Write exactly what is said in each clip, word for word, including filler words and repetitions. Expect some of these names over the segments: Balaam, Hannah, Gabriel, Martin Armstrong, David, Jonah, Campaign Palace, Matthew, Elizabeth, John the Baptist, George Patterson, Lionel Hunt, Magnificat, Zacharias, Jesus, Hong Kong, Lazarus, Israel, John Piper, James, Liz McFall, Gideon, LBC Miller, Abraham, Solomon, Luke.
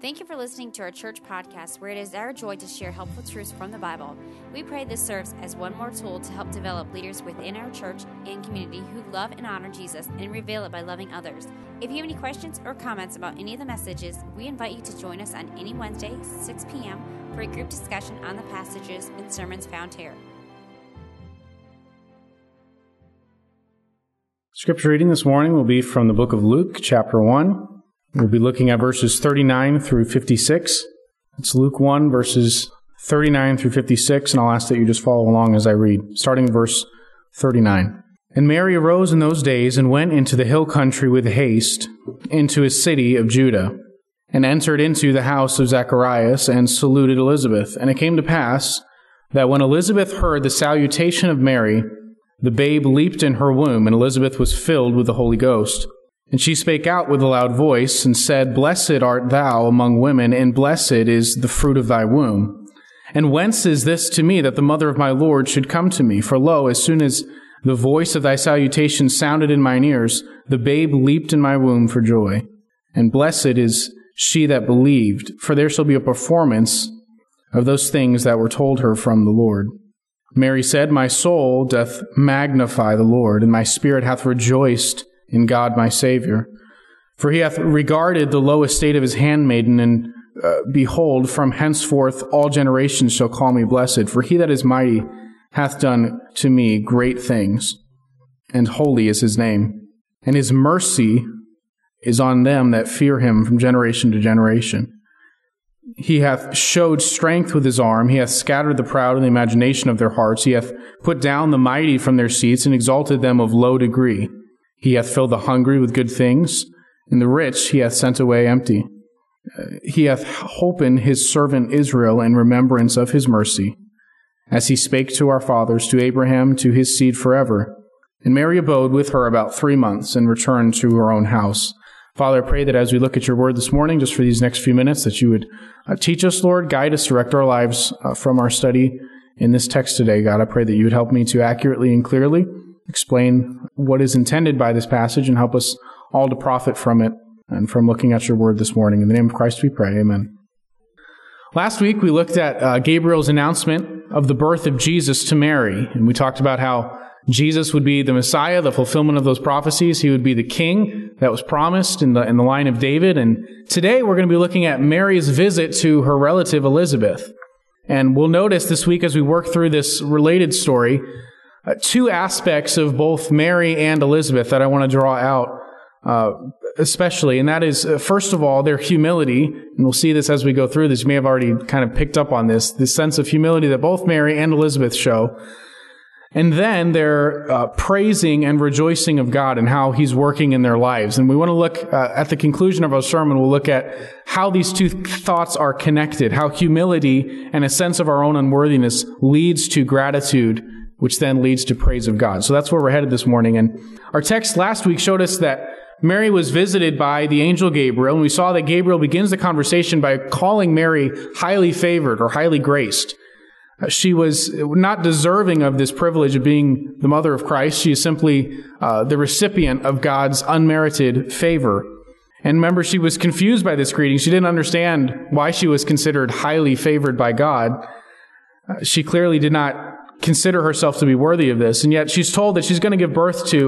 Thank you for listening to our church podcast, where it is our joy to share helpful truths from the Bible. We pray this serves as one more tool to help develop leaders within our church and community who love and honor Jesus and reveal it by loving others. If you have any questions or comments about any of the messages, we invite you to join us on any Wednesday, six p.m., for a group discussion on the passages and sermons found here. Scripture reading this morning will be from the book of Luke, chapter one. We'll be looking at verses thirty-nine through fifty-six. It's Luke one, verses thirty-nine through fifty-six, and I'll ask that you just follow along as I read, starting verse thirty-nine. And Mary arose in those days and went into the hill country with haste, into a city of Judah, and entered into the house of Zacharias, and saluted Elizabeth. And it came to pass that when Elizabeth heard the salutation of Mary, the babe leaped in her womb, and Elizabeth was filled with the Holy Ghost. And she spake out with a loud voice, and said, Blessed art thou among women, and blessed is the fruit of thy womb. And whence is this to me, that the mother of my Lord should come to me? For lo, as soon as the voice of thy salutation sounded in mine ears, the babe leaped in my womb for joy. And blessed is she that believed, for there shall be a performance of those things that were told her from the Lord. Mary said, My soul doth magnify the Lord, and my spirit hath rejoiced in God my Savior. For he hath regarded the low estate of his handmaiden, and uh, behold, from henceforth all generations shall call me blessed. For he that is mighty hath done to me great things, and holy is his name. And his mercy is on them that fear him from generation to generation. He hath showed strength with his arm. He hath scattered the proud in the imagination of their hearts. He hath put down the mighty from their seats, and exalted them of low degree. He hath filled the hungry with good things, and the rich he hath sent away empty. He hath holpen his servant Israel in remembrance of his mercy, as he spake to our fathers, to Abraham, to his seed forever. And Mary abode with her about three months, and returned to her own house. Father, I pray that as we look at your word this morning, just for these next few minutes, that you would uh, teach us, Lord, guide us, direct our lives uh, from our study in this text today. God, I pray that you would help me to accurately and clearly explain what is intended by this passage, and help us all to profit from it and from looking at your word this morning. In the name of Christ we pray, amen. Last week we looked at uh, Gabriel's announcement of the birth of Jesus to Mary, and we talked about how Jesus would be the Messiah, the fulfillment of those prophecies. He would be the king that was promised in the, in the line of David. And today we're going to be looking at Mary's visit to her relative Elizabeth. And we'll notice this week, as we work through this related story, Uh, two aspects of both Mary and Elizabeth that I want to draw out uh, especially, and that is, uh, first of all, their humility, and we'll see this as we go through this. You may have already kind of picked up on this, this sense of humility that both Mary and Elizabeth show, and then their uh, praising and rejoicing of God and how He's working in their lives. And we want to look, uh, at the conclusion of our sermon, we'll look at how these two thoughts are connected, how humility and a sense of our own unworthiness leads to gratitude, which then leads to praise of God. So that's where we're headed this morning. And our text last week showed us that Mary was visited by the angel Gabriel, and we saw that Gabriel begins the conversation by calling Mary highly favored or highly graced. She was not deserving of this privilege of being the mother of Christ. She is simply uh, the recipient of God's unmerited favor. And remember, she was confused by this greeting. She didn't understand why she was considered highly favored by God. Uh, she clearly did not consider herself to be worthy of this, and yet she's told that she's going to give birth to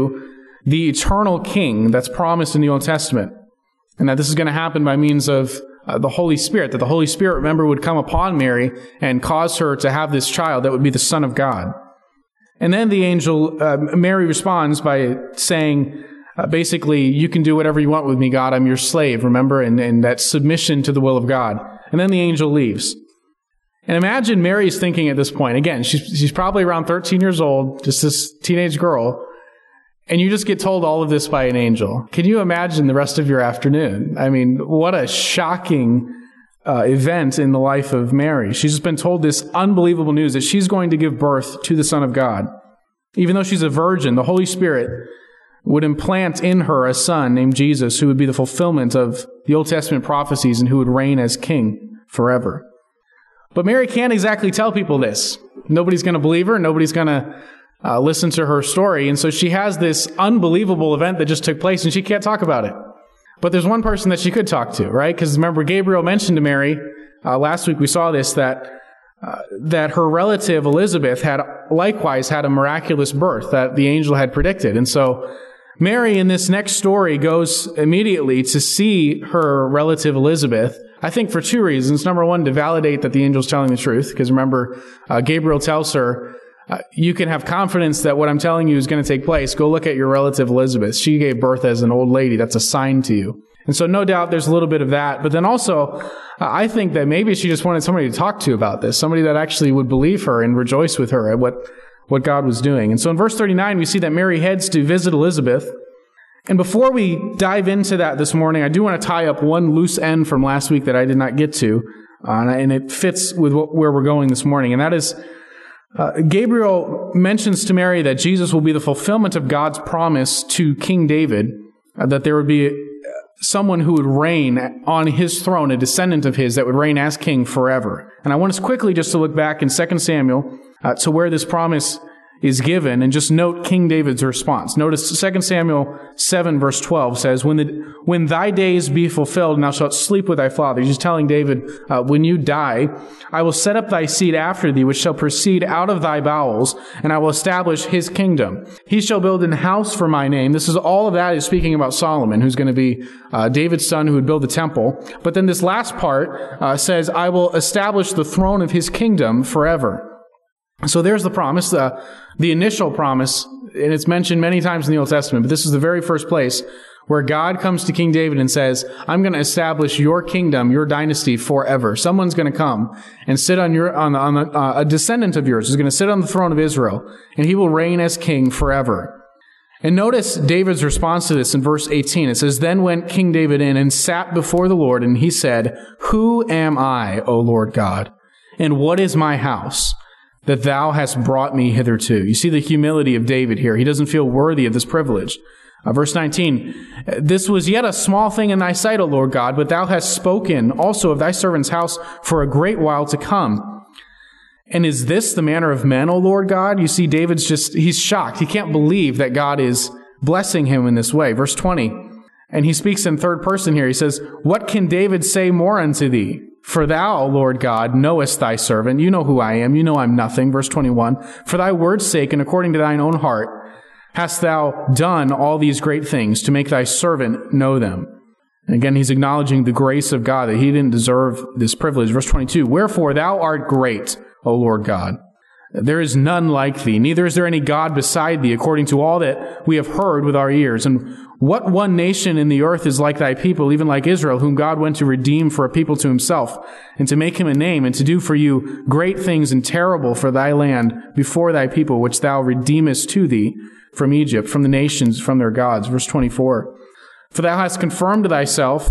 the eternal king that's promised in the Old Testament, and that this is going to happen by means of uh, the Holy Spirit, that the Holy Spirit, remember, would come upon Mary and cause her to have this child that would be the Son of God. And then the angel, uh, Mary responds by saying, uh, basically, you can do whatever you want with me, God, I'm your slave, remember, and, and that submission to the will of God. And then the angel leaves. And imagine Mary's thinking at this point. Again, she's, she's probably around thirteen years old, just this teenage girl, and you just get told all of this by an angel. Can you imagine the rest of your afternoon? I mean, what a shocking uh, event in the life of Mary. She's just been told this unbelievable news that she's going to give birth to the Son of God. Even though she's a virgin, the Holy Spirit would implant in her a son named Jesus, who would be the fulfillment of the Old Testament prophecies and who would reign as king forever. But Mary can't exactly tell people this. Nobody's going to believe her. Nobody's going to uh, listen to her story. And so she has this unbelievable event that just took place, and she can't talk about it. But there's one person that she could talk to, right? Because remember, Gabriel mentioned to Mary, uh, last week we saw this, that uh, that her relative Elizabeth had likewise had a miraculous birth that the angel had predicted. And so Mary in this next story goes immediately to see her relative Elizabeth, I think for two reasons. Number one, to validate that the angel's telling the truth, because remember, uh, Gabriel tells her, uh, you can have confidence that what I'm telling you is going to take place. Go look at your relative Elizabeth. She gave birth as an old lady. That's a sign to you. And so no doubt there's a little bit of that. But then also, uh, I think that maybe she just wanted somebody to talk to about this, somebody that actually would believe her and rejoice with her at what, what God was doing. And so in verse thirty-nine, we see that Mary heads to visit Elizabeth. And before we dive into that this morning, I do want to tie up one loose end from last week that I did not get to, uh, and it fits with what, where we're going this morning. And that is, uh, Gabriel mentions to Mary that Jesus will be the fulfillment of God's promise to King David, uh, that there would be someone who would reign on his throne, a descendant of his that would reign as king forever. And I want us quickly just to look back in Second Samuel uh, to where this promise is given, and just note King David's response. Notice Second Samuel seven verse twelve says, when the when thy days be fulfilled, and thou shalt sleep with thy fathers. He's telling David, uh, when you die, I will set up thy seed after thee, which shall proceed out of thy bowels, and I will establish his kingdom. He shall build an house for my name. This is all of that is speaking about Solomon, who's going to be uh, David's son who would build the temple. But then this last part uh, says, I will establish the throne of his kingdom forever. So there's the promise, uh, the initial promise, and it's mentioned many times in the Old Testament, but this is the very first place where God comes to King David and says, I'm going to establish your kingdom, your dynasty forever. Someone's going to come and sit on your, on, on a, uh, a descendant of yours is going to sit on the throne of Israel, and he will reign as king forever. And notice David's response to this in verse eighteen. It says, then went King David in and sat before the Lord, and he said, who am I, O Lord God? And what is my house, that thou hast brought me hitherto? You see the humility of David here. He doesn't feel worthy of this privilege. Uh, verse nineteen, this was yet a small thing in thy sight, O Lord God, but thou hast spoken also of thy servant's house for a great while to come. And is this the manner of men, O Lord God? You see, David's just, he's shocked. He can't believe that God is blessing him in this way. Verse twenty, and he speaks in third person here. He says, what can David say more unto thee? For thou, Lord God, knowest thy servant. You know who I am. You know I'm nothing. Verse twenty-one, for thy word's sake and according to thine own heart hast thou done all these great things to make thy servant know them. And again, he's acknowledging the grace of God, that he didn't deserve this privilege. Verse twenty-two, wherefore thou art great, O Lord God. There is none like thee, neither is there any God beside thee, according to all that we have heard with our ears. And what one nation in the earth is like thy people, even like Israel, whom God went to redeem for a people to himself, and to make him a name, and to do for you great things and terrible for thy land before thy people, which thou redeemest to thee from Egypt, from the nations, from their gods. Verse twenty-four, for thou hast confirmed to thyself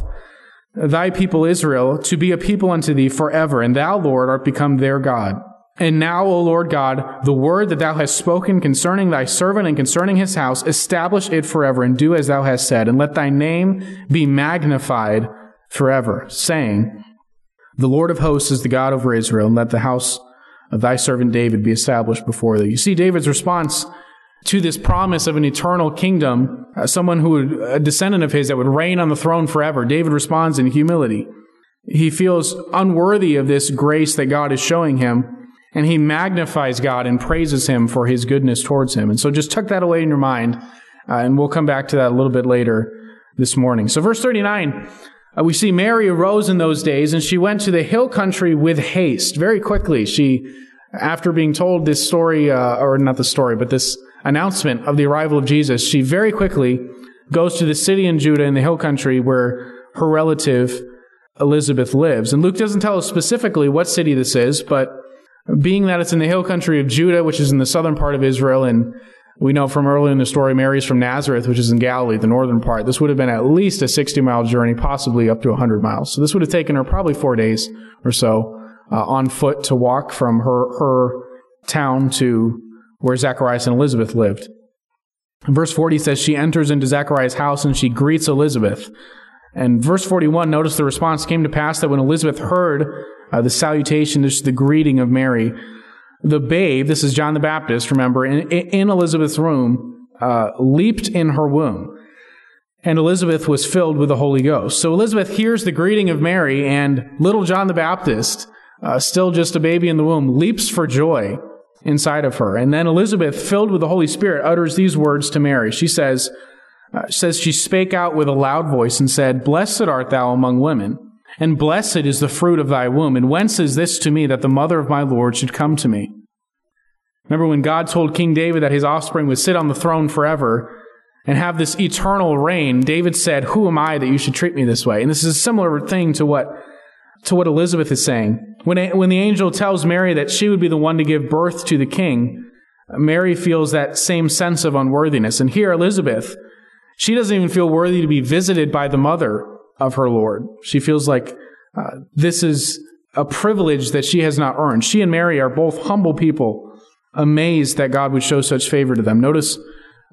thy people Israel to be a people unto thee forever, and thou, Lord, art become their God. And now, O Lord God, the word that thou hast spoken concerning thy servant and concerning his house, establish it forever, and do as thou hast said, and let thy name be magnified forever, saying, the Lord of hosts is the God over Israel, and let the house of thy servant David be established before thee. You see David's response to this promise of an eternal kingdom, uh, someone who would, a descendant of his that would reign on the throne forever. David responds in humility. He feels unworthy of this grace that God is showing him, and he magnifies God and praises him for his goodness towards him. And so just tuck that away in your mind, uh, and we'll come back to that a little bit later this morning. So verse thirty-nine, uh, we see Mary arose in those days, and she went to the hill country with haste. Very quickly, she, after being told this story, uh, or not the story, but this announcement of the arrival of Jesus, she very quickly goes to the city in Judah in the hill country where her relative Elizabeth lives. And Luke doesn't tell us specifically what city this is, but being that it's in the hill country of Judah, which is in the southern part of Israel, and we know from earlier in the story, Mary's from Nazareth, which is in Galilee, the northern part. This would have been at least a sixty-mile journey, possibly up to one hundred miles. So this would have taken her probably four days or so uh, on foot to walk from her, her town to where Zacharias and Elizabeth lived. And verse forty says, she enters into Zacharias' house and she greets Elizabeth. And verse forty-one, notice the response came to pass that when Elizabeth heard Uh, the salutation, this is the greeting of Mary, the babe, this is John the Baptist, remember, in, in Elizabeth's womb, uh, leaped in her womb. and Elizabeth was filled with the Holy Ghost. So Elizabeth hears the greeting of Mary, and little John the Baptist, uh, still just a baby in the womb, leaps for joy inside of her. And then Elizabeth, filled with the Holy Spirit, utters these words to Mary. She says, uh, says she spake out with a loud voice and said, "Blessed art thou among women, and blessed is the fruit of thy womb. And whence is this to me, that the mother of my Lord should come to me?" Remember when God told King David that his offspring would sit on the throne forever and have this eternal reign, David said, "Who am I that you should treat me this way?" And this is a similar thing to what to what Elizabeth is saying. When, when the angel tells Mary that she would be the one to give birth to the king, Mary feels that same sense of unworthiness. And here Elizabeth, she doesn't even feel worthy to be visited by the mother of her Lord. She feels like uh, this is a privilege that she has not earned. She and Mary are both humble people, amazed that God would show such favor to them. Notice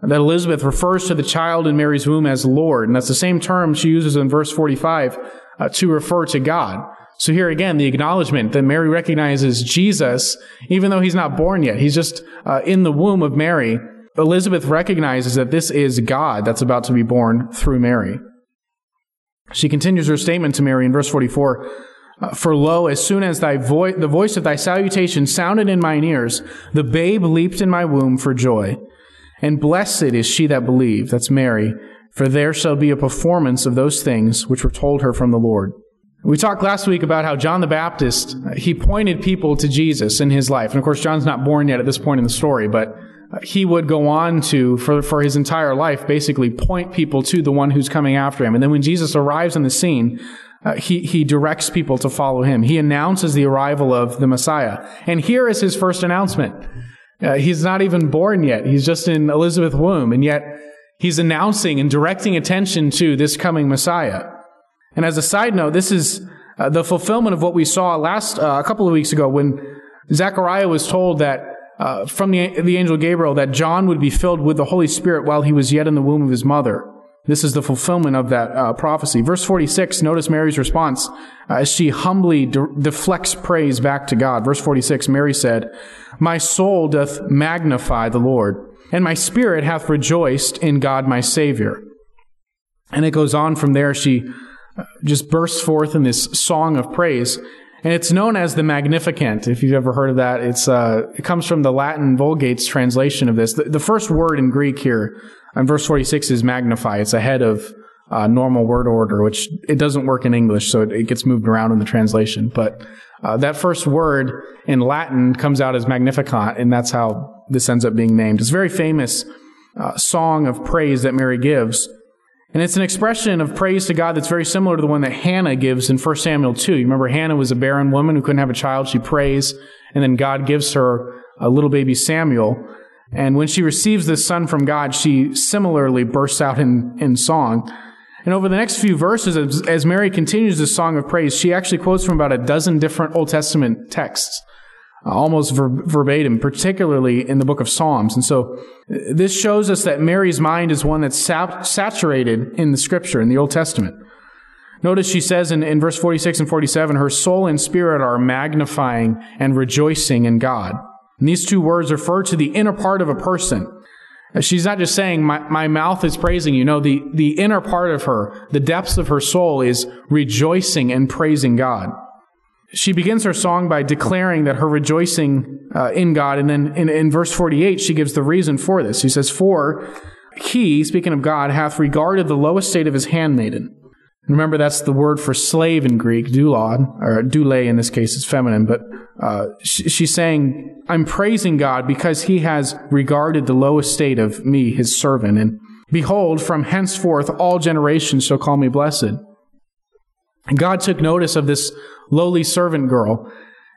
that Elizabeth refers to the child in Mary's womb as Lord, and that's the same term she uses in verse forty-five uh, to refer to God. So here again, the acknowledgement that Mary recognizes Jesus, even though he's not born yet, he's just uh, in the womb of Mary. Elizabeth recognizes that this is God that's about to be born through Mary. She continues her statement to Mary in verse forty-four, "For lo, as soon as thy vo- the voice of thy salutation sounded in mine ears, the babe leaped in my womb for joy. And blessed is she that believed," that's Mary, "for there shall be a performance of those things which were told her from the Lord." We talked last week about how John the Baptist, he pointed people to Jesus in his life. And of course, John's not born yet at this point in the story, but he would go on to, for, for his entire life, basically point people to the one who's coming after him. And then when Jesus arrives on the scene, uh, he, he directs people to follow him. He announces the arrival of the Messiah. And here is his first announcement. Uh, he's not even born yet. He's just in Elizabeth's womb. And yet he's announcing and directing attention to this coming Messiah. And as a side note, this is uh, the fulfillment of what we saw last, uh, a couple of weeks ago when Zachariah was told that Uh, from the, the angel Gabriel, that John would be filled with the Holy Spirit while he was yet in the womb of his mother. This is the fulfillment of that uh, prophecy. Verse forty-six, notice Mary's response uh, as she humbly de- deflects praise back to God. Verse forty-six, Mary said, "My soul doth magnify the Lord, and my spirit hath rejoiced in God my Savior." And it goes on from there. She just bursts forth in this song of praise. And it's known as the Magnificat, if you've ever heard of that. It's uh, it comes from the Latin Vulgate's translation of this. The, the first word in Greek here, in verse forty-six, is magnify. It's ahead of uh, normal word order, which it doesn't work in English, so it, it gets moved around in the translation. But uh, that first word in Latin comes out as Magnificat, and that's how this ends up being named. It's a very famous uh, song of praise that Mary gives. And it's an expression of praise to God that's very similar to the one that Hannah gives in First Samuel two. You remember Hannah was a barren woman who couldn't have a child. She prays, and then God gives her a little baby Samuel. And when she receives this son from God, she similarly bursts out in, in song. And over the next few verses, as, as Mary continues this song of praise, she actually quotes from about a dozen different Old Testament texts, almost ver- verbatim, particularly in the book of Psalms. And so this shows us that Mary's mind is one that's sat- saturated in the Scripture, in the Old Testament. Notice she says in, in verse forty-six and forty-seven, her soul and spirit are magnifying and rejoicing in God. And these two words refer to the inner part of a person. She's not just saying, my, my mouth is praising you. No, the, the inner part of her, the depths of her soul, is rejoicing and praising God. She begins her song by declaring that her rejoicing uh, in God, and then in, in verse forty-eight, she gives the reason for this. She says, "For he," speaking of God, "hath regarded the low estate of his handmaiden." Remember, that's the word for slave in Greek, doulon, or doule in this case, it's feminine, but uh, she, she's saying, I'm praising God because he has regarded the low estate of me, his servant, and behold, from henceforth all generations shall call me blessed. And God took notice of this lowly servant girl,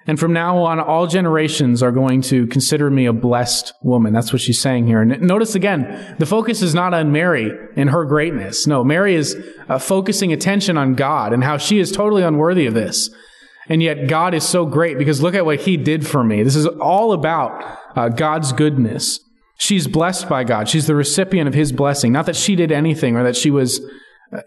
and from now on, all generations are going to consider me a blessed woman. That's what she's saying here. And notice again, the focus is not on Mary and her greatness. No, Mary is uh, focusing attention on God and how she is totally unworthy of this. And yet God is so great because look at what he did for me. This is all about uh, God's goodness. She's blessed by God. She's the recipient of his blessing. Not that she did anything or that she was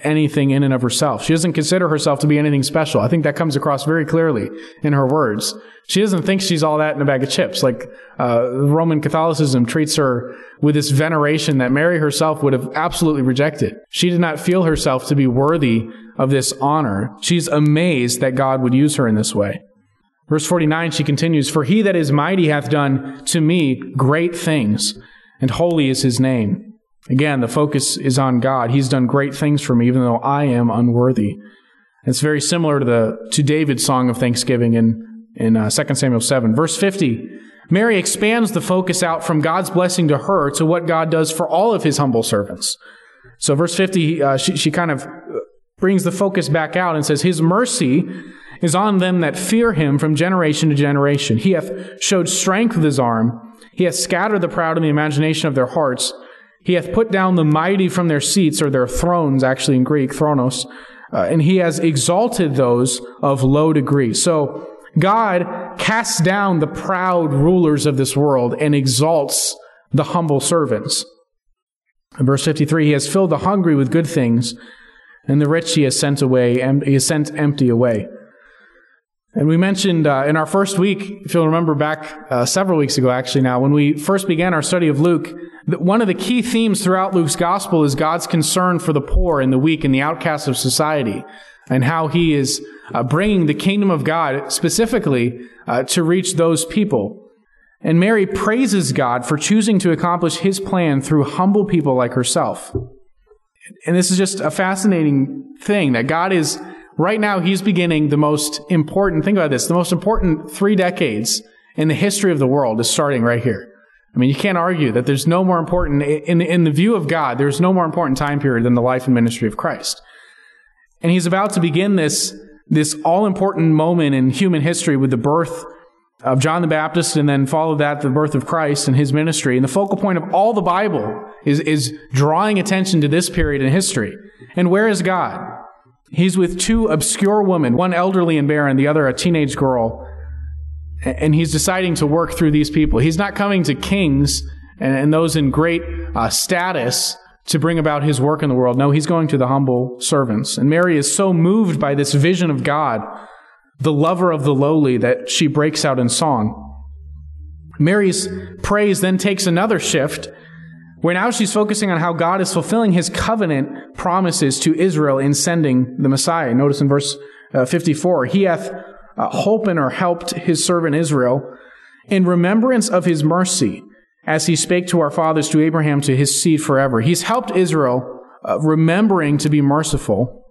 anything in and of herself. She doesn't consider herself to be anything special. I think that comes across very clearly in her words. She doesn't think she's all that in a bag of chips. Like uh, Roman Catholicism treats her with this veneration that Mary herself would have absolutely rejected. She did not feel herself to be worthy of this honor. She's amazed that God would use her in this way. Verse forty-nine, she continues, "For he that is mighty hath done to me great things, and holy is his name." Again, the focus is on God. He's done great things for me, even though I am unworthy. It's very similar to the to David's song of thanksgiving in in uh, Second Samuel seven. Verse fifty, Mary expands the focus out from God's blessing to her to what God does for all of his humble servants. So verse fifty, uh, she, she kind of brings the focus back out and says, "His mercy is on them that fear him from generation to generation. He hath showed strength with his arm. He hath scattered the proud in the imagination of their hearts. He hath put down the mighty from their seats," or their thrones, actually in Greek, thronos, uh, "and he has exalted those of low degree." So God casts down the proud rulers of this world and exalts the humble servants. In verse fifty-three, "He has filled the hungry with good things, and the rich he has sent away, and he has sent empty away." And we mentioned uh, in our first week, if you'll remember back uh, several weeks ago actually now, when we first began our study of Luke, that one of the key themes throughout Luke's gospel is God's concern for the poor and the weak and the outcasts of society, and how he is uh, bringing the kingdom of God specifically uh, to reach those people. And Mary praises God for choosing to accomplish his plan through humble people like herself. And this is just a fascinating thing, that God is... Right now, he's beginning the most important, think about this, the most important three decades in the history of the world is starting right here. I mean, you can't argue that there's no more important, in, in the view of God, there's no more important time period than the life and ministry of Christ. And he's about to begin this, this all-important moment in human history with the birth of John the Baptist, and then follow that, the birth of Christ and his ministry. And the focal point of all the Bible is, is drawing attention to this period in history. And where is God? He's with two obscure women, one elderly and barren, the other a teenage girl, and he's deciding to work through these people. He's not coming to kings and those in great uh, status to bring about his work in the world. No, he's going to the humble servants. And Mary is so moved by this vision of God, the lover of the lowly, that she breaks out in song. Mary's praise then takes another shift, where now she's focusing on how God is fulfilling his covenant promises to Israel in sending the Messiah. Notice in verse uh, fifty-four, "He hath uh, holpen," or helped, "his servant Israel in remembrance of his mercy, as he spake to our fathers, to Abraham, to his seed forever." He's helped Israel, uh, remembering to be merciful,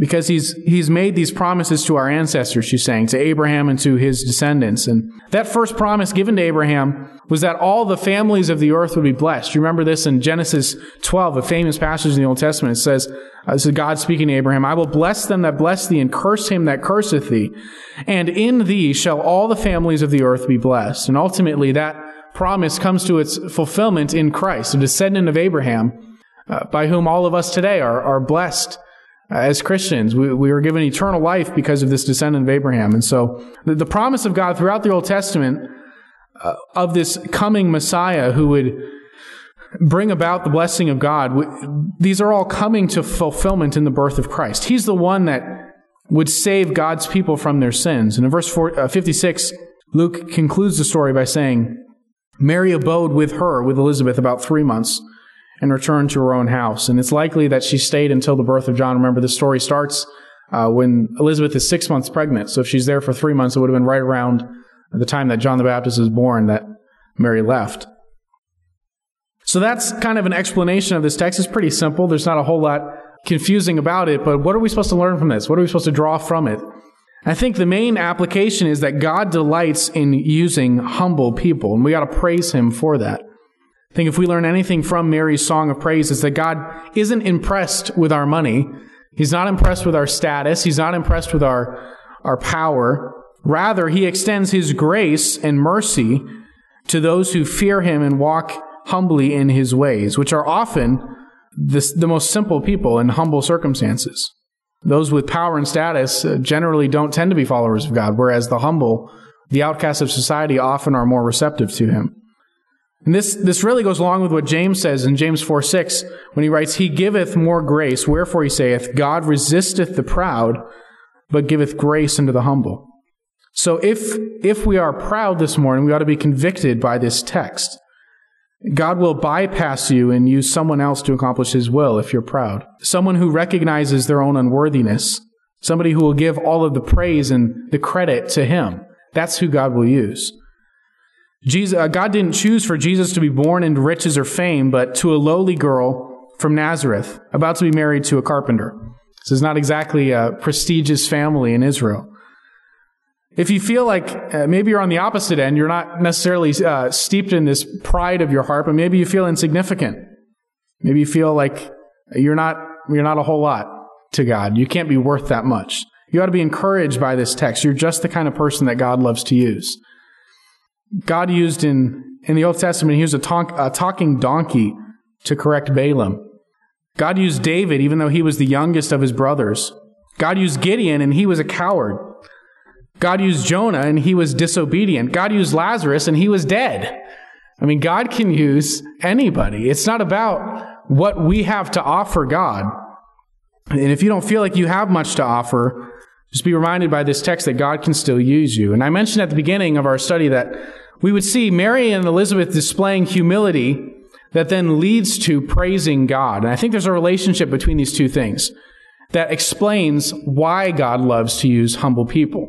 because he's he's made these promises to our ancestors, she's saying, to Abraham and to his descendants. And that first promise given to Abraham was that all the families of the earth would be blessed. You remember this in Genesis twelve, a famous passage in the Old Testament. It says, uh, this is God speaking to Abraham, "I will bless them that bless thee, and curse him that curseth thee. And in thee shall all the families of the earth be blessed." And ultimately that promise comes to its fulfillment in Christ, a descendant of Abraham, uh, by whom all of us today are, are blessed. As Christians, we, we were given eternal life because of this descendant of Abraham. And so the, the promise of God throughout the Old Testament uh, of this coming Messiah who would bring about the blessing of God, we, these are all coming to fulfillment in the birth of Christ. He's the one that would save God's people from their sins. And in verse fifty-six, Luke concludes the story by saying, "Mary abode with her," with Elizabeth, "about three months. And returned to her own house." And it's likely that she stayed until the birth of John. Remember, the story starts uh, when Elizabeth is six months pregnant. So if she's there for three months, it would have been right around the time that John the Baptist was born that Mary left. So that's kind of an explanation of this text. It's pretty simple. There's not a whole lot confusing about it. But what are we supposed to learn from this? What are we supposed to draw from it? I think the main application is that God delights in using humble people, and we got to praise him for that. I think if we learn anything from Mary's song of praise, is that God isn't impressed with our money. He's not impressed with our status. He's not impressed with our, our power. Rather, he extends his grace and mercy to those who fear him and walk humbly in his ways, which are often the, the most simple people in humble circumstances. Those with power and status generally don't tend to be followers of God, whereas the humble, the outcasts of society, often are more receptive to him. And this, this really goes along with what James says in James four six, when he writes, "He giveth more grace, wherefore he saith, God resisteth the proud, but giveth grace unto the humble." So if, if we are proud this morning, we ought to be convicted by this text. God will bypass you and use someone else to accomplish His will if you're proud. Someone who recognizes their own unworthiness. Somebody who will give all of the praise and the credit to Him. That's who God will use. Jesus, uh, God didn't choose for Jesus to be born into riches or fame, but to a lowly girl from Nazareth, about to be married to a carpenter. This is not exactly a prestigious family in Israel. If you feel like uh, maybe you're on the opposite end, you're not necessarily uh, steeped in this pride of your heart, but maybe you feel insignificant. Maybe you feel like you're not you're not a whole lot to God. You can't be worth that much. You ought to be encouraged by this text. You're just the kind of person that God loves to use. God used in, in the Old Testament, He used a, talk, a talking donkey to correct Balaam. God used David, even though he was the youngest of his brothers. God used Gideon, and he was a coward. God used Jonah, and he was disobedient. God used Lazarus, and he was dead. I mean, God can use anybody. It's not about what we have to offer God. And if you don't feel like you have much to offer, just be reminded by this text that God can still use you. And I mentioned at the beginning of our study that we would see Mary and Elizabeth displaying humility that then leads to praising God. And I think there's a relationship between these two things that explains why God loves to use humble people.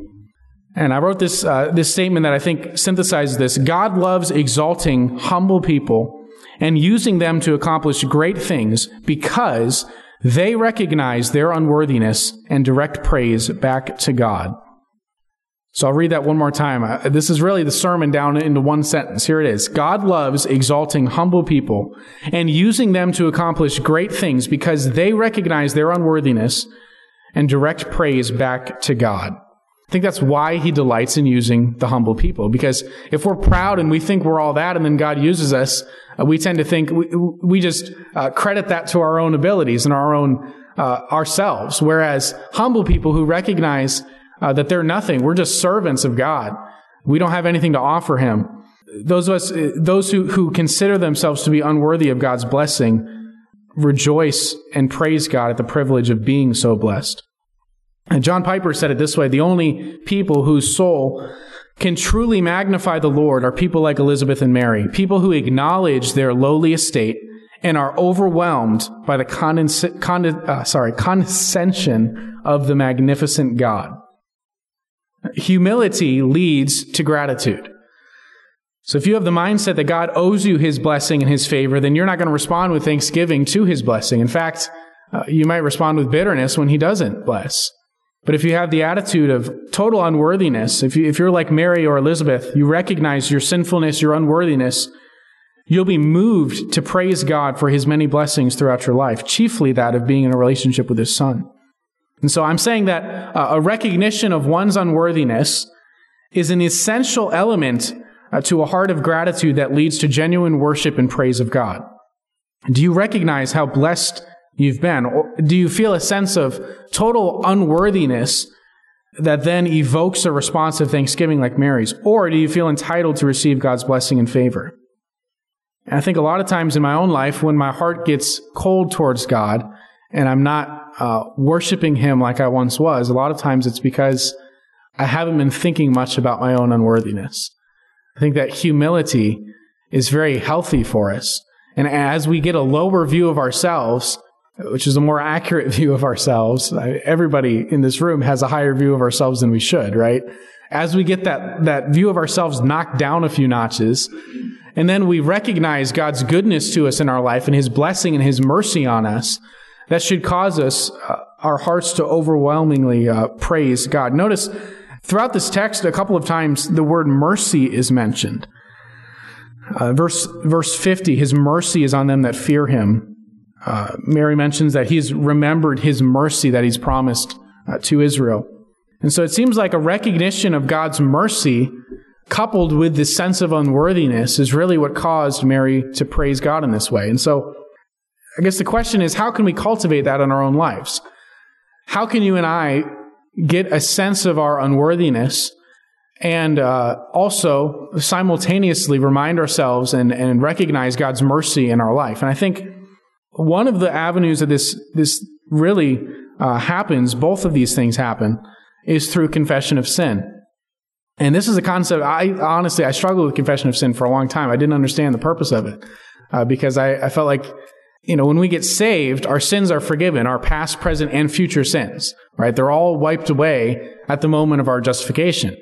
And I wrote this uh, this statement that I think synthesizes this. God loves exalting humble people and using them to accomplish great things because they recognize their unworthiness and direct praise back to God. So I'll read that one more time. This is really the sermon down into one sentence. Here it is. God loves exalting humble people and using them to accomplish great things because they recognize their unworthiness and direct praise back to God. I think that's why He delights in using the humble people, because if we're proud and we think we're all that and then God uses us, uh, we tend to think we, we just uh, credit that to our own abilities and our own uh, ourselves, whereas humble people who recognize uh, that they're nothing, we're just servants of God, we don't have anything to offer Him. Those of us, those who, who consider themselves to be unworthy of God's blessing rejoice and praise God at the privilege of being so blessed. And John Piper said it this way, "The only people whose soul can truly magnify the Lord are people like Elizabeth and Mary, people who acknowledge their lowly estate and are overwhelmed by the condens- cond- uh, sorry, condescension of the magnificent God." Humility leads to gratitude. So if you have the mindset that God owes you His blessing and His favor, then you're not going to respond with thanksgiving to His blessing. In fact, uh, you might respond with bitterness when He doesn't bless. But if you have the attitude of total unworthiness, if you, if you're like Mary or Elizabeth, you recognize your sinfulness, your unworthiness, you'll be moved to praise God for His many blessings throughout your life, chiefly that of being in a relationship with His Son. And so I'm saying that uh, a recognition of one's unworthiness is an essential element uh, to a heart of gratitude that leads to genuine worship and praise of God. Do you recognize how blessed you've been? Do you feel a sense of total unworthiness that then evokes a response of thanksgiving like Mary's? Or do you feel entitled to receive God's blessing and favor? And I think a lot of times in my own life, when my heart gets cold towards God and I'm not uh, worshiping Him like I once was, a lot of times it's because I haven't been thinking much about my own unworthiness. I think that humility is very healthy for us. And as we get a lower view of ourselves, which is a more accurate view of ourselves. Everybody in this room has a higher view of ourselves than we should, right? As we get that, that view of ourselves knocked down a few notches, and then we recognize God's goodness to us in our life and His blessing and His mercy on us, that should cause us, uh, our hearts to overwhelmingly uh, praise God. Notice throughout this text, a couple of times, the word mercy is mentioned. Uh, verse, verse fifty, His mercy is on them that fear Him. Uh, Mary mentions that He's remembered His mercy that He's promised uh, to Israel. And so it seems like a recognition of God's mercy coupled with this sense of unworthiness is really what caused Mary to praise God in this way. And so I guess the question is, how can we cultivate that in our own lives? How can you and I get a sense of our unworthiness And uh, also simultaneously remind ourselves and, and recognize God's mercy in our life. And I think one of the avenues that this this really uh, happens, both of these things happen, is through confession of sin. And this is a concept, I honestly, I struggled with confession of sin for a long time. I didn't understand the purpose of it uh, because I, I felt like, you know, when we get saved, our sins are forgiven, our past, present, and future sins, right? They're all wiped away at the moment of our justification.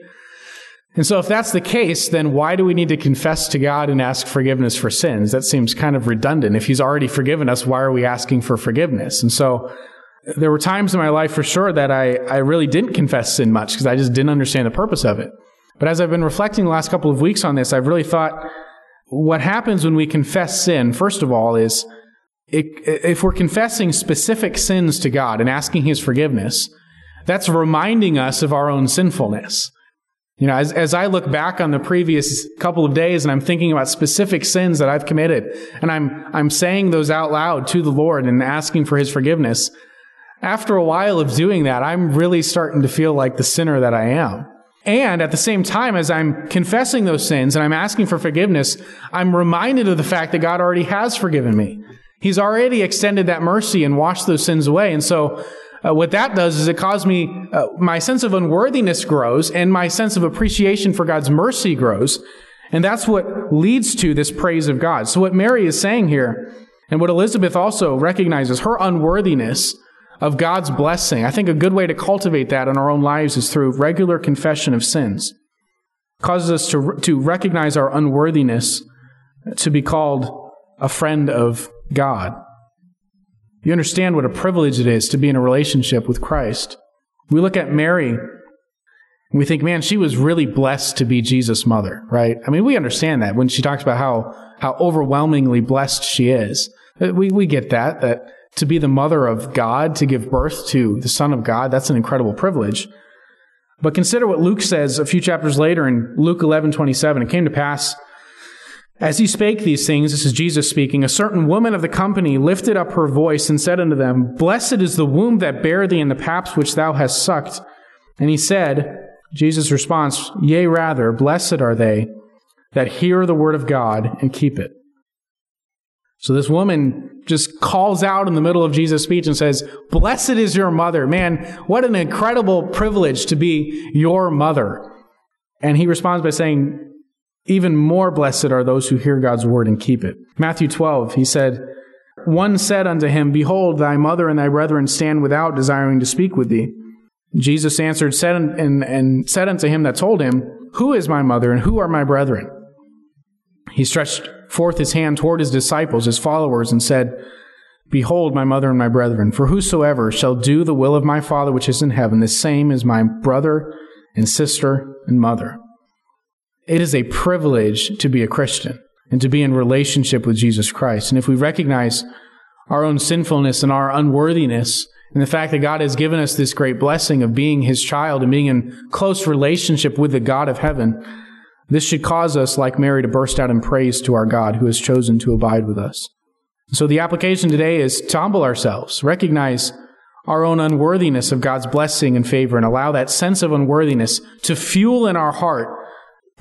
And so if that's the case, then why do we need to confess to God and ask forgiveness for sins? That seems kind of redundant. If he's already forgiven us, why are we asking for forgiveness? And so there were times in my life for sure that I, I really didn't confess sin much because I just didn't understand the purpose of it. But as I've been reflecting the last couple of weeks on this, I've really thought what happens when we confess sin, first of all, is it, if we're confessing specific sins to God and asking his forgiveness, that's reminding us of our own sinfulness. You know, as, as I look back on the previous couple of days and I'm thinking about specific sins that I've committed and I'm, I'm saying those out loud to the Lord and asking for his forgiveness, after a while of doing that, I'm really starting to feel like the sinner that I am. And at the same time, as I'm confessing those sins and I'm asking for forgiveness, I'm reminded of the fact that God already has forgiven me. He's already extended that mercy and washed those sins away. And so Uh, what that does is it caused me, uh, my sense of unworthiness grows and my sense of appreciation for God's mercy grows. And that's what leads to this praise of God. So what Mary is saying here, and what Elizabeth also recognizes, her unworthiness of God's blessing. I think a good way to cultivate that in our own lives is through regular confession of sins. It causes us to, re- to recognize our unworthiness to be called a friend of God. You understand what a privilege it is to be in a relationship with Christ. We look at Mary and we think, man, she was really blessed to be Jesus' mother, right? I mean, we understand that when she talks about how, how overwhelmingly blessed she is. We, we get that, that to be the mother of God, to give birth to the Son of God, that's an incredible privilege. But consider what Luke says a few chapters later in Luke eleven twenty-seven. It came to pass, as he spake these things, this is Jesus speaking, a certain woman of the company lifted up her voice and said unto them, Blessed is the womb that bare thee and the paps which thou hast sucked. And he said, Jesus' response, Yea, rather, blessed are they that hear the word of God and keep it. So this woman just calls out in the middle of Jesus' speech and says, Blessed is your mother. Man, what an incredible privilege to be your mother. And he responds by saying, Even more blessed are those who hear God's word and keep it. Matthew twelve, he said, One said unto him, Behold, thy mother and thy brethren stand without, desiring to speak with thee. Jesus answered said, and, and said unto him that told him, Who is my mother and who are my brethren? He stretched forth his hand toward his disciples, his followers, and said, Behold, my mother and my brethren, for whosoever shall do the will of my Father which is in heaven, the same is my brother and sister and mother. It is a privilege to be a Christian and to be in relationship with Jesus Christ. And if we recognize our own sinfulness and our unworthiness and the fact that God has given us this great blessing of being His child and being in close relationship with the God of heaven, this should cause us, like Mary, to burst out in praise to our God who has chosen to abide with us. So the application today is to humble ourselves, recognize our own unworthiness of God's blessing and favor, and allow that sense of unworthiness to fuel in our heart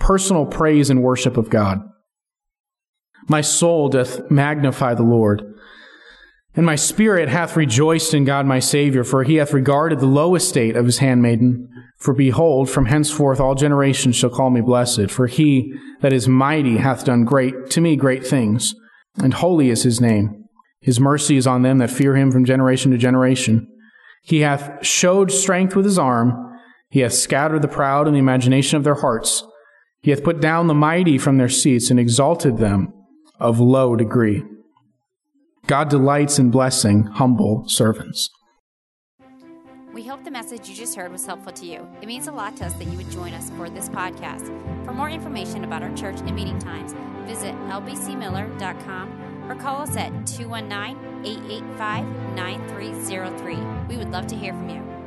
personal praise and worship of God. My soul doth magnify the Lord, and my spirit hath rejoiced in God my Savior, for he hath regarded the low estate of his handmaiden. For behold, from henceforth all generations shall call me blessed, for he that is mighty hath done great to me great things, and holy is his name. His mercy is on them that fear him from generation to generation. He hath showed strength with his arm, he hath scattered the proud in the imagination of their hearts. He hath put down the mighty from their seats and exalted them of low degree. God delights in blessing humble servants. We hope the message you just heard was helpful to you. It means a lot to us that you would join us for this podcast. For more information about our church and meeting times, visit l b c miller dot com or call us at two one nine, eight eight five, nine three zero three. We would love to hear from you.